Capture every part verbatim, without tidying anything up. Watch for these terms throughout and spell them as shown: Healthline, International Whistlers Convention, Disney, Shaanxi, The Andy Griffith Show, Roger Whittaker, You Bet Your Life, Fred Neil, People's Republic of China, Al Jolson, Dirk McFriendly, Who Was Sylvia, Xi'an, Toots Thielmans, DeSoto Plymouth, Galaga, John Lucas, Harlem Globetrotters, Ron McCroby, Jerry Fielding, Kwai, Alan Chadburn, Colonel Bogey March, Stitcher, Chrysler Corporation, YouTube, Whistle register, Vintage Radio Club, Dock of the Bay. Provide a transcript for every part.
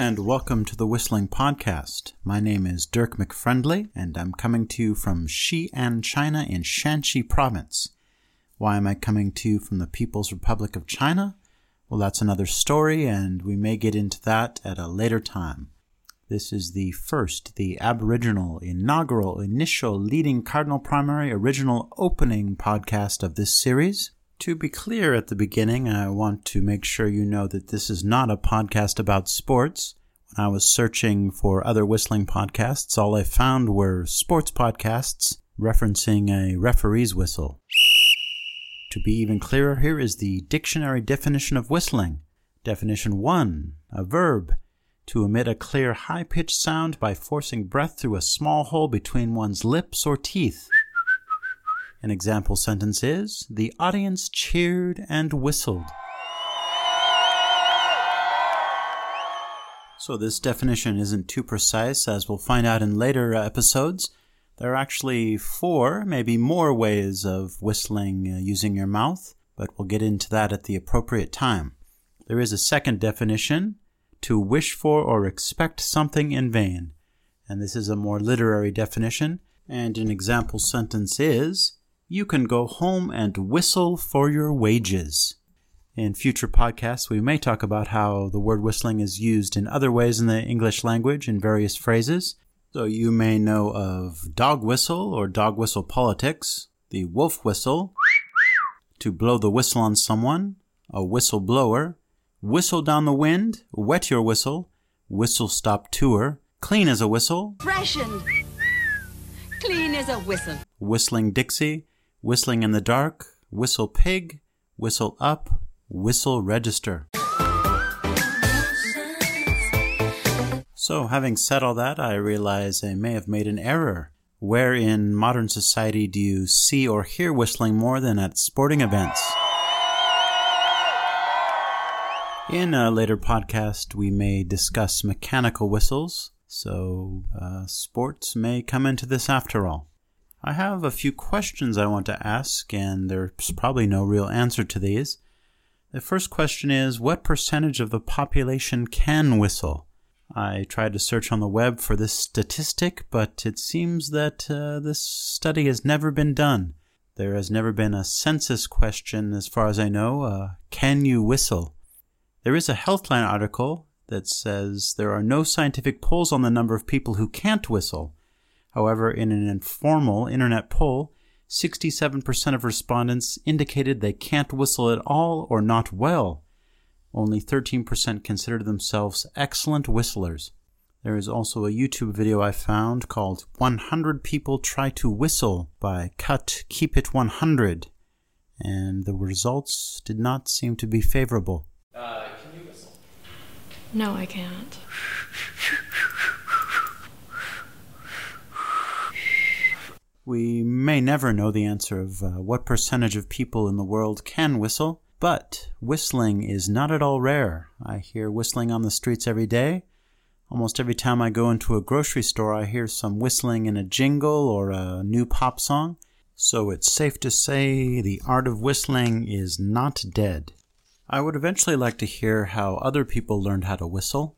And welcome to the Whistling Podcast. My name is Dirk McFriendly, and I'm coming to you from Xi'an, China in Shaanxi province. Why am I coming to you from the People's Republic of China? Well, that's another story, and we may get into that at a later time. This is the first, the aboriginal, inaugural, initial, leading cardinal primary, original opening podcast of this series. To be clear at the beginning, I want to make sure you know that this is not a podcast about sports. When I was searching for other whistling podcasts, all I found were sports podcasts referencing a referee's whistle. To be even clearer, here is the dictionary definition of whistling. Definition one, a verb, to emit a clear high-pitched sound by forcing breath through a small hole between one's lips or teeth. An example sentence is, the audience cheered and whistled. So this definition isn't too precise, as we'll find out in later episodes. There are actually four, maybe more ways of whistling using your mouth, but we'll get into that at the appropriate time. There is a second definition, to wish for or expect something in vain. And this is a more literary definition, and an example sentence is, you can go home and whistle for your wages. In future podcasts, we may talk about how the word whistling is used in other ways in the English language in various phrases. So you may know of dog whistle or dog whistle politics, the wolf whistle, to blow the whistle on someone, a whistle blower, whistle down the wind, wet your whistle, whistle stop tour, clean as a whistle, freshened, clean as a whistle, whistling Dixie, whistling in the dark, whistle pig, whistle up, whistle register. So, having said all that, I realize I may have made an error. Where in modern society do you see or hear whistling more than at sporting events? In a later podcast, we may discuss mechanical whistles, so uh, sports may come into this after all. I have a few questions I want to ask, and there's probably no real answer to these. The first question is, what percentage of the population can whistle? I tried to search on the web for this statistic, but it seems that uh, this study has never been done. There has never been a census question, as far as I know. Uh, can you whistle? There is a Healthline article that says there are no scientific polls on the number of people who can't whistle. However, in an informal internet poll, sixty-seven percent of respondents indicated they can't whistle at all or not well. Only thirteen percent consider themselves excellent whistlers. There is also a YouTube video I found called one hundred People Try to Whistle by Cut Keep It one hundred, and the results did not seem to be favorable. Uh, can you whistle? No, I can't. We may never know the answer of uh, what percentage of people in the world can whistle, but whistling is not at all rare. I hear whistling on the streets every day. Almost every time I go into a grocery store, I hear some whistling in a jingle or a new pop song. So it's safe to say the art of whistling is not dead. I would eventually like to hear how other people learned how to whistle.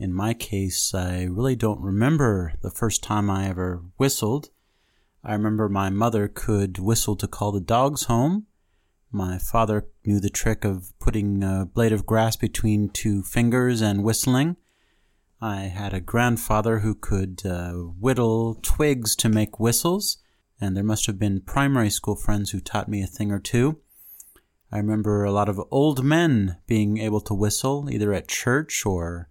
In my case, I really don't remember the first time I ever whistled. I remember my mother could whistle to call the dogs home. My father knew the trick of putting a blade of grass between two fingers and whistling. I had a grandfather who could uh, whittle twigs to make whistles, and there must have been primary school friends who taught me a thing or two. I remember a lot of old men being able to whistle, either at church or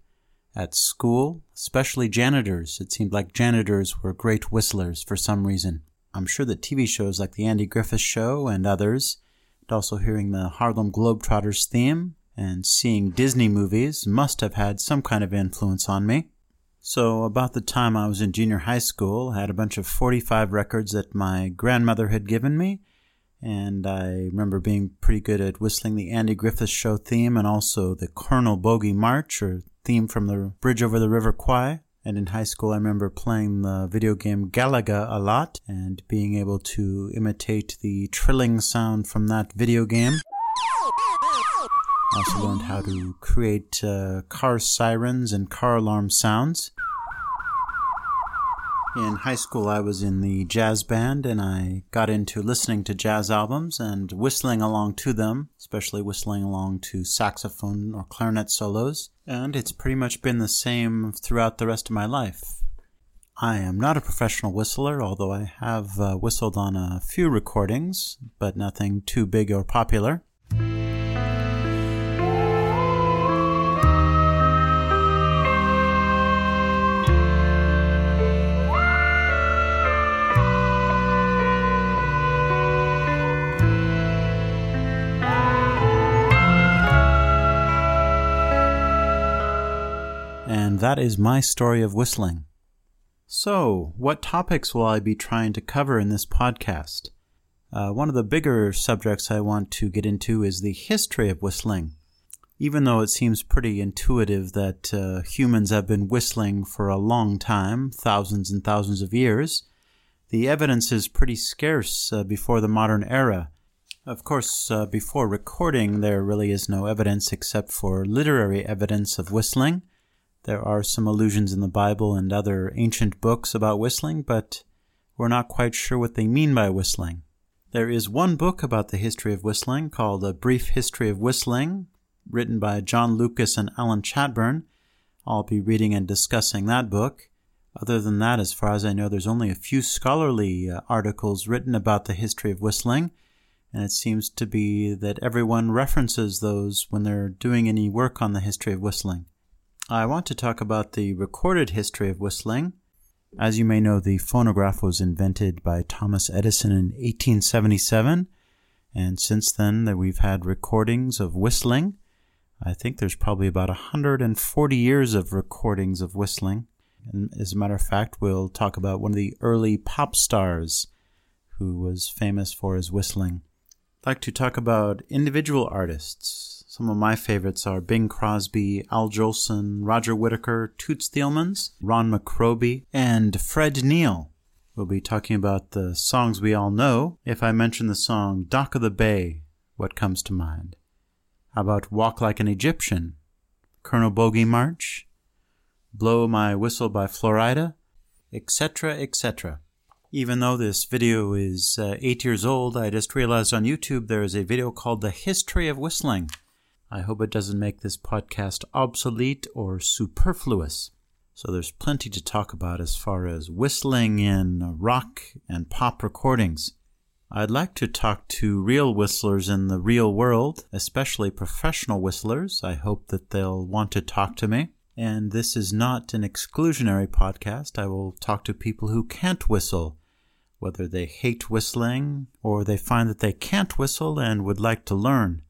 at school, especially janitors. It seemed like janitors were great whistlers for some reason. I'm sure that T V shows like The Andy Griffith Show and others, and also hearing the Harlem Globetrotters theme and seeing Disney movies must have had some kind of influence on me. So about the time I was in junior high school, I had a bunch of forty-five records that my grandmother had given me, and I remember being pretty good at whistling the Andy Griffith Show theme and also the Colonel Bogey March, or theme from the Bridge Over the River Kwai. And in high school, I remember playing the video game Galaga a lot and being able to imitate the trilling sound from that video game. I also learned how to create uh, car sirens and car alarm sounds. In high school, I was in the jazz band, and I got into listening to jazz albums and whistling along to them, especially whistling along to saxophone or clarinet solos, and it's pretty much been the same throughout the rest of my life. I am not a professional whistler, although I have uh, whistled on a few recordings, but nothing too big or popular. And that is my story of whistling. So, what topics will I be trying to cover in this podcast? Uh, one of the bigger subjects I want to get into is the history of whistling. Even though it seems pretty intuitive that uh, humans have been whistling for a long time, thousands and thousands of years, the evidence is pretty scarce uh, before the modern era. Of course, uh, before recording, there really is no evidence except for literary evidence of whistling. There are some allusions in the Bible and other ancient books about whistling, but we're not quite sure what they mean by whistling. There is one book about the history of whistling called A Brief History of Whistling, written by John Lucas and Alan Chadburn. I'll be reading and discussing that book. Other than that, as far as I know, there's only a few scholarly uh, articles written about the history of whistling, and it seems to be that everyone references those when they're doing any work on the history of whistling. I want to talk about the recorded history of whistling. As you may know, the phonograph was invented by Thomas Edison in eighteen seventy-seven, and since then we've had recordings of whistling. I think there's probably about one hundred forty years of recordings of whistling. And as a matter of fact, we'll talk about one of the early pop stars who was famous for his whistling. I'd like to talk about individual artists. Some of my favorites are Bing Crosby, Al Jolson, Roger Whittaker, Toots Thielmans, Ron McCroby, and Fred Neil. We'll be talking about the songs we all know. If I mention the song Dock of the Bay, what comes to mind? How about Walk Like an Egyptian? Colonel Bogey March? Blow My Whistle by Florida? Etc., et cetera. Even though this video is uh, eight years old, I just realized on YouTube there is a video called The History of Whistling. I hope it doesn't make this podcast obsolete or superfluous. So there's plenty to talk about as far as whistling in rock and pop recordings. I'd like to talk to real whistlers in the real world, especially professional whistlers. I hope that they'll want to talk to me. And this is not an exclusionary podcast. I will talk to people who can't whistle, whether they hate whistling or they find that they can't whistle and would like to learn.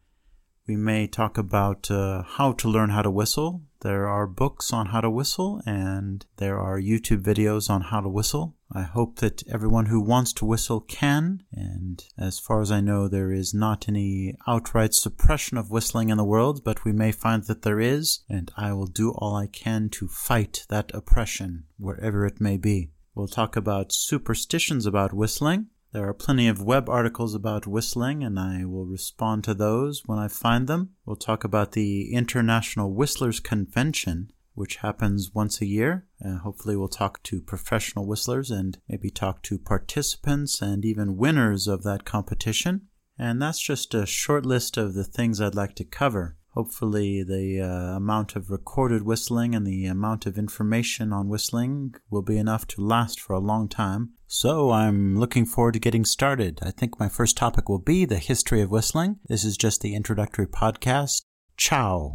We may talk about uh, how to learn how to whistle. There are books on how to whistle, and there are YouTube videos on how to whistle. I hope that everyone who wants to whistle can, and as far as I know, there is not any outright suppression of whistling in the world, but we may find that there is, and I will do all I can to fight that oppression, wherever it may be. We'll talk about superstitions about whistling. There are plenty of web articles about whistling, and I will respond to those when I find them. We'll talk about the International Whistlers Convention, which happens once a year. Uh, hopefully we'll talk to professional whistlers and maybe talk to participants and even winners of that competition. And that's just a short list of the things I'd like to cover. Hopefully the uh, amount of recorded whistling and the amount of information on whistling will be enough to last for a long time. So I'm looking forward to getting started. I think my first topic will be the history of whistling. This is just the introductory podcast. Ciao.